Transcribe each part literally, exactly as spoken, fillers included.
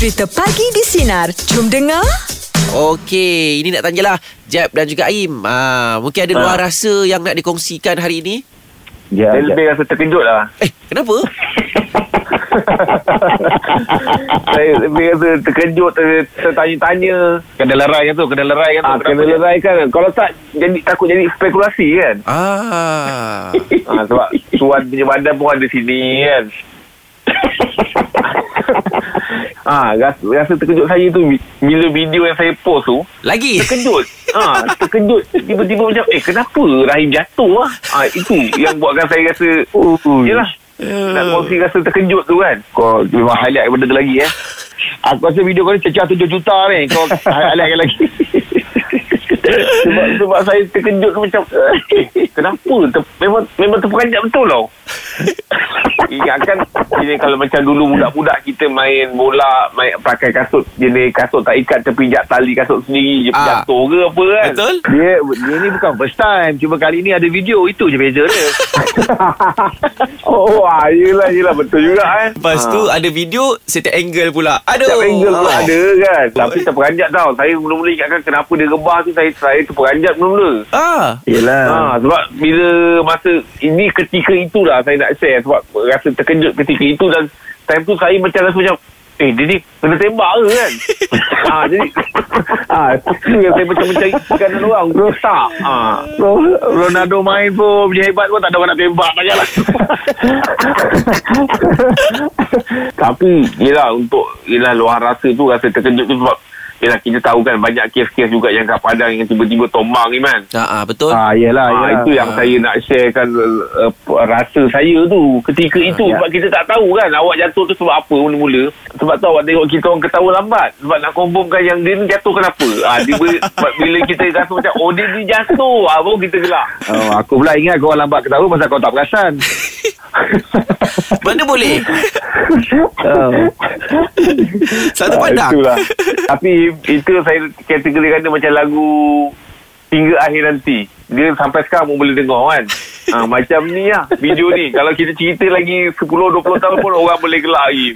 Cerita Pagi di Sinar. Jom dengar. Okey, ini nak tanyalah Jeb dan juga Aim. Ah, mungkin ada luar ha. rasa yang nak dikongsikan hari ini? Ya, saya lebih rasa terkejut lah. Eh, kenapa? Saya lebih rasa terkejut, tertanya-tanya. Kena lerai kan tu, kena lerai kan tu. Ah, kena lerai kan. Kalau tak, jadi takut jadi spekulasi kan. Ah. ah sebab tuan punya badan pun ada sini kan. Ah, ha, rasa, rasa terkejut saya tu bila video yang saya post tu lagi terkejut. Ah, ha, terkejut tiba-tiba macam eh kenapa Rahim jatuh ah? Ha, itu yang buatkan saya rasa oh, yalah. Uh. Nak kongsi rasa terkejut tu kan. Kau memang highlight benda tu lagi eh. Aku rasa video kau ni cecah tujuh juta ni. Kau highlight lagi. sebab sebab saya terkejut macam eh, kenapa Ter- memang memang terperanjat betul tau. Ingatkan ini kalau macam dulu budak-budak kita main bola, main pakai kasut, jenis kasut tak ikat, terpijak tali kasut sendiri je jatuh ke apa kan. Betul? Dia, dia ni bukan first time, cuma kali ni ada video, itu je beza dia. oh, ah, yelah, yelah betul juga kan. Lepas ha. tu ada video setiap angle pula. Aduh. Setiap angle pula oh. ada kan. Oh. Tapi terperanjat tau. Saya mula-mula ingatkan kenapa dia rebah tu, saya saya terperanjat mula-mula. Ah. Yelah. Ha, sebab bila masa ini ketika itulah saya nak share sebab rasa terkejut ketika itu dan time tu saya macam rasa macam eh dia ni kena tembak ke kan. ha, jadi ha, saya macam mencari kanan orang bro tak ha. Ronaldo main pun dia hebat pun tak ada orang nak tembak tak jalan. Tapi yelah untuk yelah luar rasa tu rasa terkejut tu sebab yelah kita tahu kan banyak kes-kes juga yang kat Padang yang tiba-tiba tombang ni man. Haa betul. Haa yelah, yelah. Ha, itu yang ha. saya nak sharekan uh, rasa saya tu ketika ha, itu ya. Sebab kita tak tahu kan awak jatuh tu sebab apa mula-mula. Sebab tu awak tengok kita orang ketawa lambat. Sebab nak confirmkan yang dia ni jatuh kenapa. Haa bila kita rasa macam oh dia ni jatuh. Haa baru kita gelak. Oh, aku pula ingat kau lambat ketawa pasal kau tak perasan. Mana boleh. oh. Satu pandang ha, tapi itu saya kategorikan dia macam lagu Hingga Akhir Nanti. Dia sampai sekarang pun boleh dengar kan. Ha, macam ni lah video ni. Kalau kita cerita lagi sepuluh dua puluh tahun pun orang boleh gelak lagi.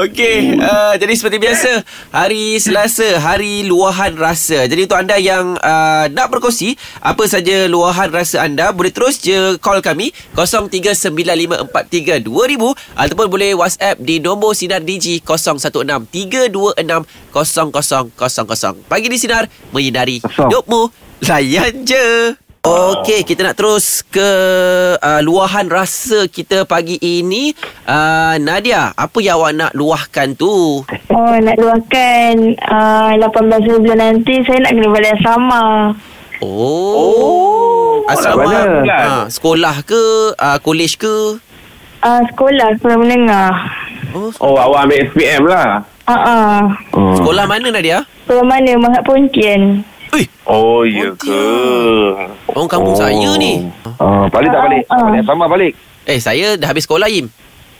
Okey, uh, jadi seperti biasa hari Selasa, hari luahan rasa. Jadi untuk anda yang uh, nak berkongsi apa saja luahan rasa anda, boleh terus je call kami kosong tiga sembilan lima empat tiga dua ribu ataupun boleh WhatsApp di nombor Sinar D J kosong satu enam tiga dua enam kosong kosong kosong kosong. Pagi di Sinar, menyinari hidupmu, layan je. Okey, kita nak terus ke uh, luahan rasa kita pagi ini. uh, Nadia, apa yang awak nak luahkan tu? Oh, nak luahkan uh, lapan belas bulan nanti saya nak kena balik asrama. Oh, oh asrama kan? Ha, sekolah ke? Uh, college ke? Uh, sekolah, sekolah menengah. Oh, oh awak ambil S P M lah. uh-uh. oh. Sekolah mana Nadia? Sekolah mana? Mahat Pontian. Ui. Oh ya ke. Orang kampung oh. saya ni. Ah, balik tak balik? Ah, balik sama balik. Eh saya dah habis sekolah Im.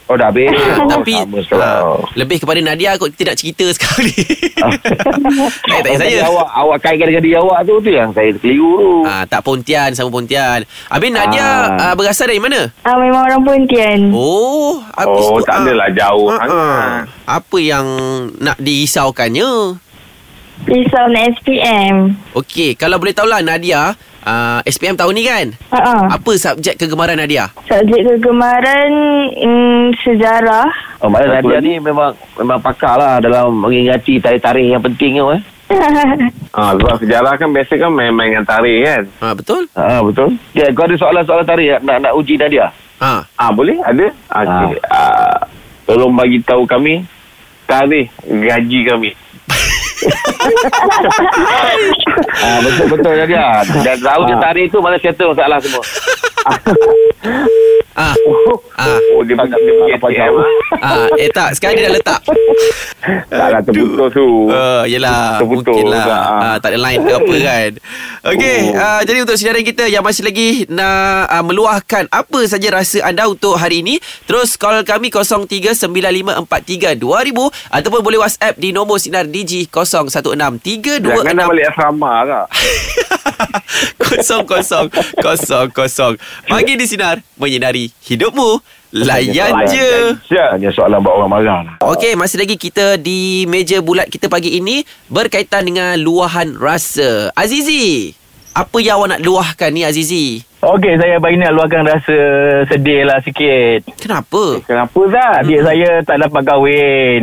Oh dah habis. Oh, tapi uh, lebih kepada Nadia kot kita nak cerita sekali. eh tak saya. Awak awak kaitkan dengan dia awak tu tu yang saya keliru tu. Ah tak Pontian sama Pontian. Habis Nadia ah. uh, berasal dari mana? Ah memang orang Pontian. Oh habis oh, tu. Oh tak adalah jauh sangat. Uh, uh. Apa yang nak dirisaukannya? Risau nak S P M. Okey, kalau boleh tahulah Nadia uh, S P M tahun ni kan? Uh-uh. Apa subjek kegemaran Nadia? Subjek kegemaran mm, sejarah. Oh, maknanya Nadia ni memang memang pakar lah dalam mengingati tarikh-tarikh yang penting tu eh. Ah, sebab sejarah kan biasa kan main-main dengan tarikh kan? Ah, betul. Ah, betul. Dia kau ada soalan-soalan tarikh nak nak uji Nadia? Ha. Ah, boleh ada. Ah, ah. Okay. Ah, tolong bagi tahu kami tarikh gaji kami. ah, betul-betul Nadia. Dan tahu dia tarik tu mana settle masalah semua. ah. Oh, ah. oh dia banyak dia punya P M ah. Eh tak, sekarang dia dah letak. Taklah terputus tu. Uh, yelah, terputus lah. Ah, tak ada line ke apa kan. Okey, oh. ah, jadi untuk saudara kita yang masih lagi nak ah, meluahkan apa saja rasa anda untuk hari ini, terus call kami kosong tiga sembilan lima empat tiga dua ribu ataupun boleh WhatsApp di nombor Sinar D J kosong satu enam tiga dua enam. Jangan nak balik asrama tak? kosong kosong kosong kosong. Pagi di Sinar, menyinari hidupmu. Layan je. Hanya soalan buat orang marah lah. Okey, masih lagi kita di meja bulat kita pagi ini berkaitan dengan luahan rasa. Azizi, apa yang awak nak luahkan ni Azizi? Okey, saya bagi nak luahkan rasa sedih lah sikit. Kenapa? Kenapa tak? Hmm. Dia saya tak dapat kahwin.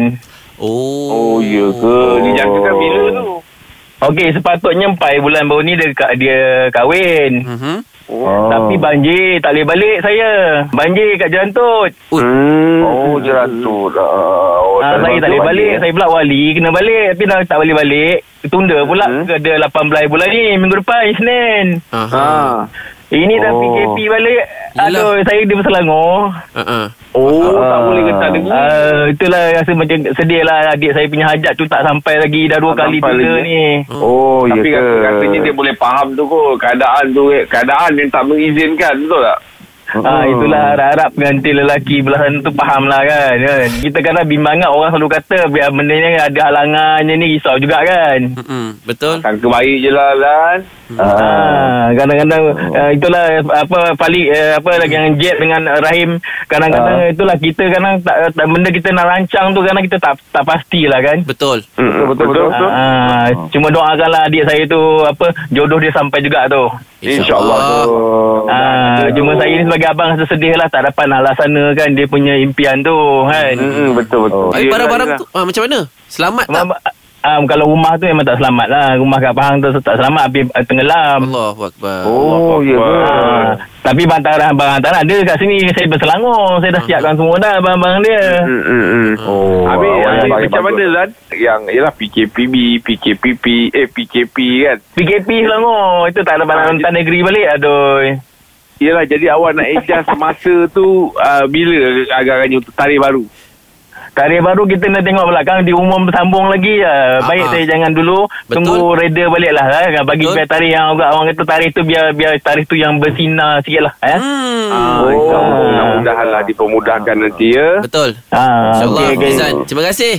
Oh. Oh, ya ke? Dia jangkakan bila tu? Okey, sepatutnya empat bulan baru ni dia, dia kahwin. Uh-huh. Oh. Tapi banjir, tak boleh balik saya. Banjir kat Jalan Tut. Hmm. Oh, Jalan Tut lah. Oh, ha, saya tak boleh balik. Saya pula wali kena balik. Tapi dah tak boleh balik. Tunda pula hmm. ke dia lapan belas bulan ni. Minggu depan, Isnin. Uh-huh. Ha. Ini dah oh. P K P balik. Aduh, yelah. Saya di Selangor. Uh-uh. Oh, uh, tak boleh ketak lagi. Uh, itulah rasa macam sedih lah. Adik saya punya hajat tu tak sampai lagi. Dah dua tak kali tunda ni. Oh, ya ke? Tapi katanya dia boleh faham tu kot. Keadaan tu. Keadaan yang tak mengizinkan. Betul tak? Uh-huh. Ha, itulah harap-harap pengantin lelaki belahan tu faham lah kan. Kita kadang bimbang kan, orang selalu kata biar benda ni ada halangannya ni, risau juga kan. Uh-huh. Betul. Sangka baik je lah kan. Uh-huh. Ha, kadang-kadang uh, itulah apa paling uh, apa lagi yang Jet dengan Rahim. Kadang-kadang uh. itulah kita kadang tak, tak, benda kita nak rancang tu kadang kita tak tak pastilah kan. Betul. Uh-huh. Betul betul. betul. Ha, uh-huh. Cuma doakanlah adik saya tu apa jodoh dia sampai juga tu. InsyaAllah Insya tu. Ha, cuma saya ni sebagai abang rasa sedih lah tak dapat nak laksanakan dia punya impian tu kan. Hmm, betul betul. Tapi barang-barang tu ah, macam mana? Selamat tak? Ah, kalau rumah tu memang tak selamat lah. Rumah kat Pahang tu tak selamat, habis tenggelam. Allahuakbar. Oh, ya. Allah ah, tapi barang-barang tak ada kat sini. Saya berselangor. Saya dah siapkan semua dah barang-barang dia. Hmm, hmm, hmm. Oh. Habis ah, macam mana lah yang ialah P K P B, P K P P, eh P K P kan. P K P Selangor itu tak ada barang rentan negeri balik. Aduh. Yelah, jadi awak nak adjust masa tu uh, bila agak-agaknya untuk tarikh baru? Tarikh baru kita nak tengok belakang diumum bersambung lagi uh, baik saya jangan dulu. Betul. Tunggu reda balik lah kan? Bagi biar tarikh yang orang kata tarikh tu biar biar tarikh tu yang bersinar sikit lah ya. Eh? Hmm. Ah, oh. Mudah-mudahan lah dipermudahkan ah. nanti ya. Betul. Ah, InsyaAllah. Okay, okay. Terima kasih.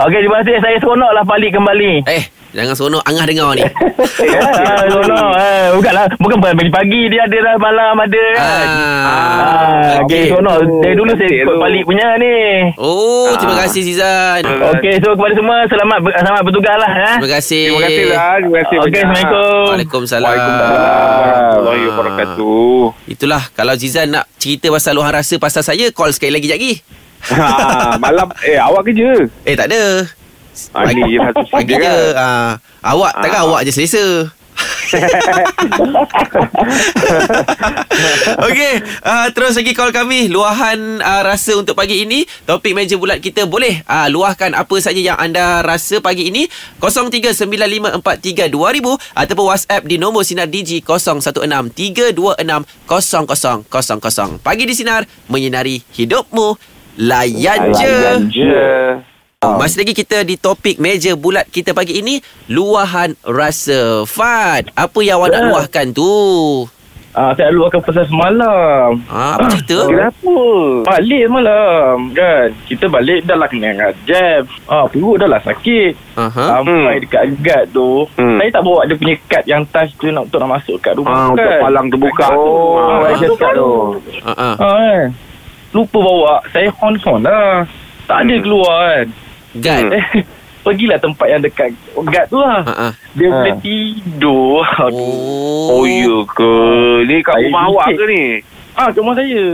Okey, terima kasih. Saya seronok lah balik kembali. Eh. Jangan seronok angah dengar ni. Ah, seronok eh bukanlah bukan pagi-pagi dia ada dah malam ada kan. Ah, ah okey, okay. Seronok dari dulu saya balik punya ni. Oh, terima ah. kasih Zizan. Okey, so kepada semua selamat selamat bertugas lah eh. Terima kasih. Terima kasih lah. Terima kasih. Okey, assalamualaikum. Waalaikumsalam. Warahmatullahi wabarakatuh. Itulah kalau Zizan nak cerita pasal luahan rasa pasal saya call sekali lagi jap lagi. Ha, malam eh awak kerja. Eh tak ada. Pagi je lah tu saja kan uh, awak uh. takkan awak je selesa. Okey, uh, terus lagi call kami. Luahan uh, rasa untuk pagi ini. Topik meja bulat kita boleh uh, luahkan apa saja yang anda rasa pagi ini. Kosong tiga sembilan lima empat tiga dua ribu ataupun WhatsApp di nombor Sinar Digi kosong satu enam tiga dua enam kosong kosong kosong kosong. Pagi di Sinar, menyinari hidupmu. Layan je. Layan je. Oh. Masih lagi kita di topik meja bulat kita pagi ini, luahan rasa. Fad, apa yang awak yeah. nak luahkan tu? Ah, saya luahkan pasal semalam. Ah, apa ah, cerita? Kenapa? Balik malam kan. Kita balik dah lah kena jam. Ah, perut dah lah sakit. Uh-huh. Sampai hmm. dekat guard tu, hmm. saya tak bawa dia punya kad yang touch tu nak untuk nak masuk kat rumah ah, kan. Untuk palang terbuka tu. Oh, ah, ah, tu kan. Uh-huh. Ah, kan. Lupa bawa. Saya hon-hon lah. Tak ada keluar kan. Gad eh, pergilah tempat yang dekat gad tu lah. Ha-ha. Dia ha. boleh tidur. Oh, oh ya ke? Ni kat saya rumah bisik. Awak ke ni? Ha, kat rumah saya.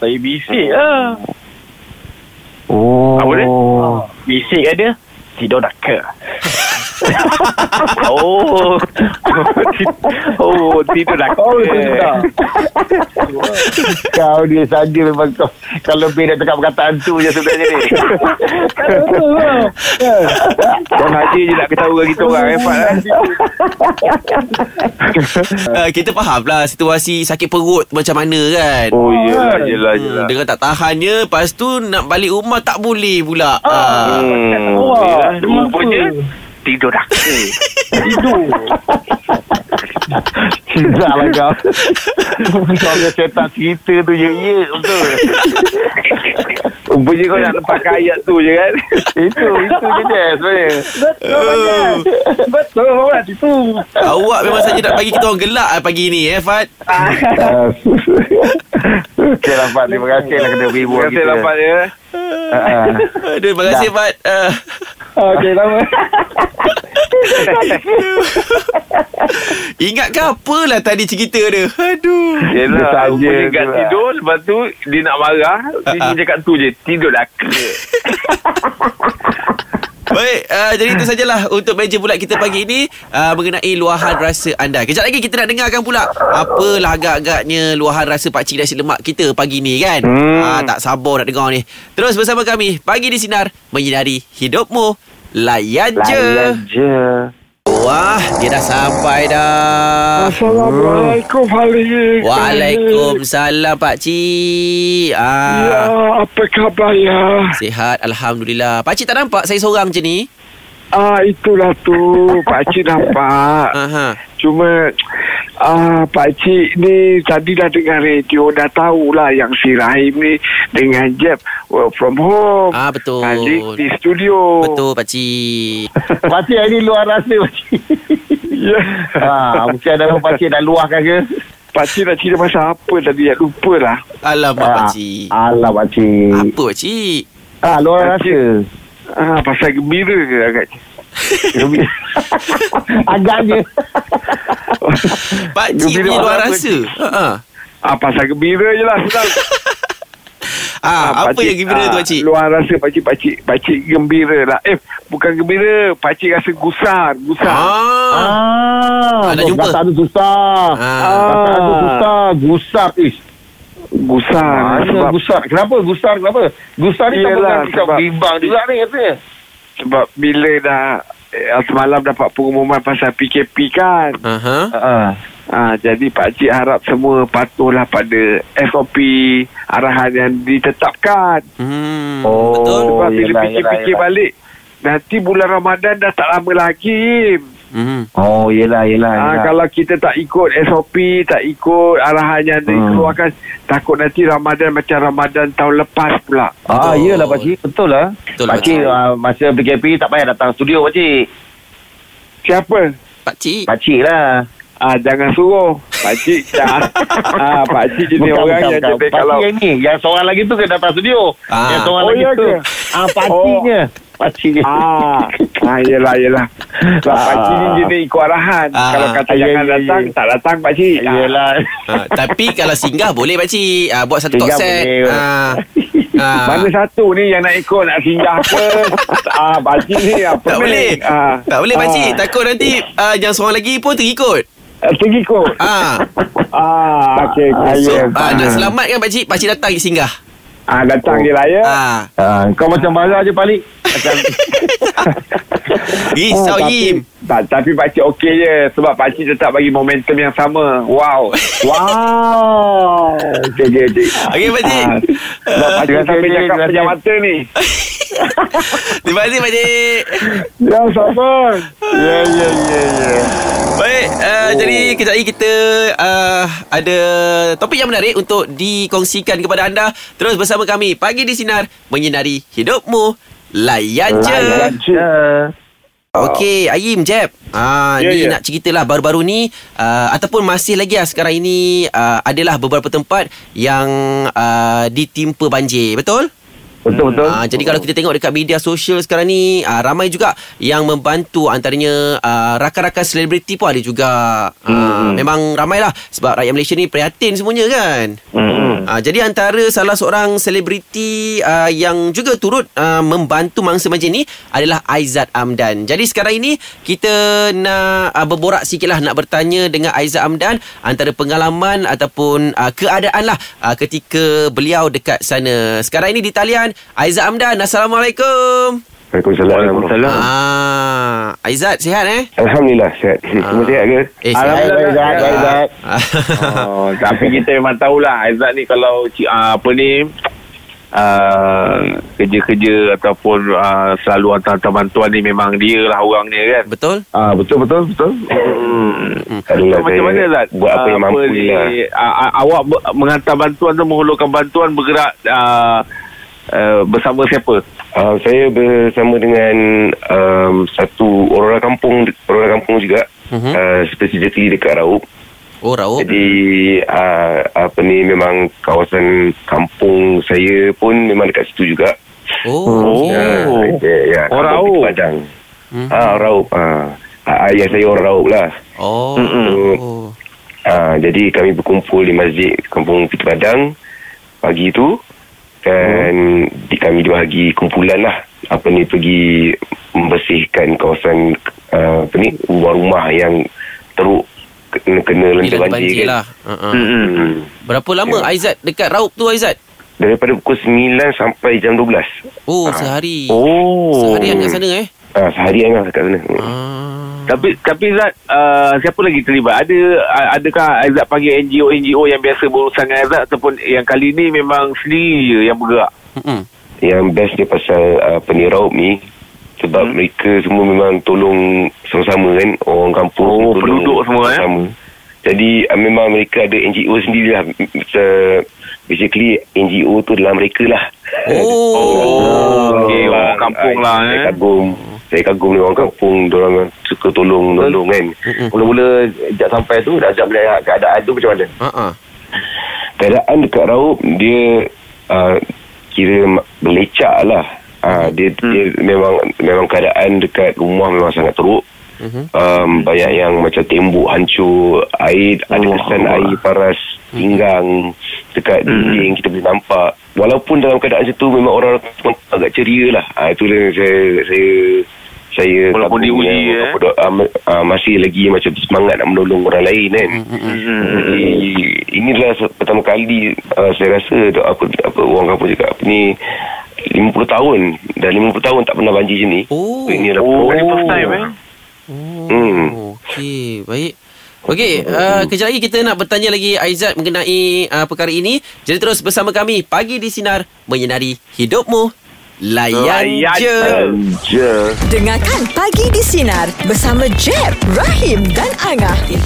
Saya bisik oh. lah. Oh, apa dia? Ha. Bisik kan dia? Tidur dah ke? Oh. Oh, tidur dah ke? Kau dia saja memang kau. Kalau lebih dah tengah perkataan tu je sebenarnya ni. Tuan Haji je nak ketahukan kita orang. Kita faham lah situasi sakit perut macam mana kan. Oh ya, jelah jelah. Dengan tak tahannya, lepas tu nak balik rumah tak boleh pula. Ah, rupanya tidur dah. Tidur. Tidak lah kau. Kau yang cerita tu. Ya ya betul. Rupanya kau nak lepaskan ayat tu je kan. Itu Itu je dia sebenarnya. Betul uh. Betul Fad. Itu awak memang saja nak bagi kita orang gelak pagi ni eh Fad. Okey lah Fad. Terima kasih lah kena beribu. Terima kasih lah Fad ya. Aduh, terima kasih Fad. Okey lama. Ingat ke apalah tadi cerita dia. Aduh. Yelah, dia dekat tidur. Lepas tu dia nak marah. Dia uh-huh. cakap tu je. Tidurlah kena. Baik, uh, jadi itu sajalah untuk meja bulat kita pagi ini uh, mengenai luahan rasa anda. Kejap lagi kita nak dengarkan pula apalah agak-agaknya luahan rasa pakcik nasi lemak kita pagi ni kan. hmm. uh, Tak sabar nak dengar ni. Terus bersama kami, Pagi di Sinar, menyinari hidupmu. Layan je. Layan je. Wah, dia dah sampai dah. Assalamualaikum Halim. Waalaikumsalam Pakcik. ah. Ya, apa khabar ya? Sihat, Alhamdulillah. Pakcik tak nampak saya seorang je ni? Ah, itulah tu. Pakcik nampak. Aha. Cuma ah, Pakcik ni tadi dah dengar radio. Dah tahulah yang si Rahim ni dengan Jeb work from home. Ah, betul. Haji di studio. Betul Pakcik. Pakcik hari luar rasa Pakcik. Ya. Ah, mungkin ada Pakcik dah luahkan ke? Pakcik nak cerita pasal apa tadi? Lupa lah. Alamak ah, Pakcik. Alamak Pakcik. Apa Pakcik? Ah, luar rasa. Ah, pasal gembira ke agaknya? Gembira. Agaknya. Pakcik punya luar rasa. Uh-huh. Ah, pasal gembira je lah. Ah, apa pakcik, yang gembira ah, tu pakcik? Luar rasa pakcik, pakcik, pakcik gembira lah. Eh, bukan gembira. Pakcik rasa gusar. Gusar. Ah, ah, ah, nak jumpa. Gusar tu susah. Ah. Gusar tu susah. Gusar. Ish. Gusar sebab gusar. Kenapa gusar? Kenapa gusar ni? Ialah, tak bukan bimbang juga ni katanya. Sebab bila dah eh, semalam dapat pengumuman pasal P K P kan. Uh-huh. Uh-huh. Uh, jadi pakcik harap semua patuhlah pada S O P arahan yang ditetapkan. hmm. Oh, betul. Sebab bila fikir-fikir balik, nanti bulan Ramadan dah tak lama lagi. Mm. Oh, yelah, yelah, yelah. Ha, kalau kita tak ikut S O P, tak ikut arahan yang dikeluarkan, hmm. takut nanti Ramadan macam Ramadan tahun lepas pula. Ah, yelah pakcik, betul lah. Betul, pakcik, pakcik. Uh, masa P K P tak payah datang studio pakcik. Siapa? Pakcik. Pakcik lah. Ah, jangan suruh pakcik. Ah, ah, pakcik jenis bukan, orang bukan, yang jenis kalau pakcik yang ni, yang seorang lagi tu ke datang studio. Ah. Yang seorang oh, lagi ya tu. Ke? Ah, pakciknya. Oh. Pakcik ni. Ah. Ah, yelah, yelah. Sebab ah. pakcik ni jenis ikut arahan. Ah. Kalau kata ayah, jangan ayah, datang, ayah. tak datang pakcik. Ah. Yelah. Ah, tapi kalau singgah boleh pakcik. Ah, buat satu singgah talk set. Boleh. Ah. Ah. Mana satu ni yang nak ikut, nak singgah ke? Ah, pakcik ni apa tak boleh. Ah. Tak boleh pakcik. Ah. Takut nanti ah, yang seorang lagi pun terikut. Pergi kot. Ah, ah, okay, okay. So, ah, nak selamat kan pakcik? Pakcik datang je singgah. Ah, datang oh. je lah ya. Ah. Ah, kau macam marah je balik. Macam risau oh, Yim. Tak, tapi pakcik okey je. Sebab pakcik tetap bagi momentum yang sama. Wow. Wow. Okey, okey, okey. Okey pakcik. Ah, sebab pakcik uh, sampai cakap pejam mata ni. Terima kasih pakcik. Ya, sama. Ya, ya, ya, ya. Baik, uh, oh. jadi kejap lagi kita uh, ada topik yang menarik untuk dikongsikan kepada anda. Terus bersama kami, Pagi di Sinar, menyinari hidupmu. Layan je. Layan je. Okey, Aim, Jeb. Ah, yeah, ni yeah. nak ceritalah baru-baru ni uh, ataupun masih lagi lah sekarang ini uh, adalah beberapa tempat yang uh, ditimpa banjir, betul? Betul, betul. Aa, jadi kalau kita tengok dekat media sosial sekarang ni, aa, ramai juga yang membantu, antaranya aa, rakan-rakan selebriti pun ada juga. Aa, hmm. Memang ramai lah sebab rakyat Malaysia ni prihatin semuanya kan. Hmm. Aa, jadi antara salah seorang selebriti aa, yang juga turut aa, membantu mangsa banjir ni adalah Aizat Amdan. Jadi sekarang ini kita nak aa, berborak sikit lah, nak bertanya dengan Aizat Amdan antara pengalaman ataupun aa, keadaan lah aa, ketika beliau dekat sana. Sekarang ini di talian Aizat Amdan. Assalamualaikum. Waalaikumsalam. Ah, Aizat sihat eh? Alhamdulillah sihat. Kamu ah. sihat ke? Eh, Alhamdulillah sihat Aizat. Oh, tapi kita memang tahulah Aizat ni kalau uh, apa ni Uh, kerja-kerja ataupun uh, selalu hantar-hantar bantuan ni memang dia lah orang ni kan. Betul? Ah, betul betul betul. Hmm. Hmm. So, macam mana lah buat apa yang mampu ni? Awak menghantar bantuan tu, menghulurkan bantuan, bergerak uh, uh, bersama siapa? Uh, saya bersama dengan um, satu orang kampung, orang kampung juga, uh-huh. uh, specifically dekat Raub. Oh, Raub. Jadi uh, apa ni, memang kawasan kampung saya pun memang dekat situ juga. Oh, ya, ya, orang Raub. Padang. Ah, Raub. Ah, ayah saya orang Raub lah. Oh. So, ah, jadi kami berkumpul di Masjid Kampung Pita Padang pagi tu, dan hmm. kami dibagi kumpulan lah. Apa ni, pergi membersihkan kawasan uh, apa ni, rumah-rumah yang teruk kena, kena lendir banjir kan. Lah. Uh-huh. Mm-hmm. Berapa lama yeah. Aizat dekat Raub tu, Aizat? Daripada pukul sembilan sampai jam dua belas. Oh, ha. sehari. Oh. Seharian kat sana eh? Ha, seharian lah kat sana. Ah. Tapi tapi Aizat, uh, siapa lagi terlibat? Ada adakah Aizat panggil N G O N G O yang biasa berurusan dengan Aizat, ataupun yang kali ni memang sendiri je yang bergerak? Mm-hmm. Yang best dia pasal uh, peniraup ni, sebab mm. mereka semua memang tolong sama-sama kan. Orang kampung, oh, penduduk semua sama. Eh? Jadi uh, memang mereka ada N G O sendirilah. Macam basically N G O tu dalam mereka lah. Oh, oh okey, orang kampung lah eh. Saya kagum, saya kagum ni orang kampung, diorang suka tolong-tolong kan. Mula-mula sejak sampai tu, dah ajak melihat keadaan tu macam mana. Uh-huh. Keadaan dekat Raub dia uh, kira belecak lah. Uh, dia, hmm. dia memang memang keadaan dekat rumah memang sangat teruk. Uh-huh. Um, banyak yang macam tembok hancur, air, oh, ada kesan Allah. Air paras pinggang dekat dinding, hmm. kita boleh nampak. Walaupun dalam keadaan situ memang orang agak ceria lah. Ha, itu yang saya saya saya walaupun diuji ya, uh, uh, masih lagi macam semangat nak menolong orang lain kan. Hmm. Jadi, inilah pertama kali uh, saya rasa aku apa orang kampung cakap apa ni, lima puluh tahun dah lima puluh tahun tak pernah banjir sini. Oh. Inilah oh. first time eh. Oh. Hmm. Okey, baik. Okey, uh, kejap lagi kita nak bertanya lagi Aizat mengenai uh, perkara ini. Jadi terus bersama kami, Pagi di Sinar, menyinari hidupmu. Layan, Layan je. je Dengarkan Pagi di Sinar bersama Jeb, Rahim dan Angah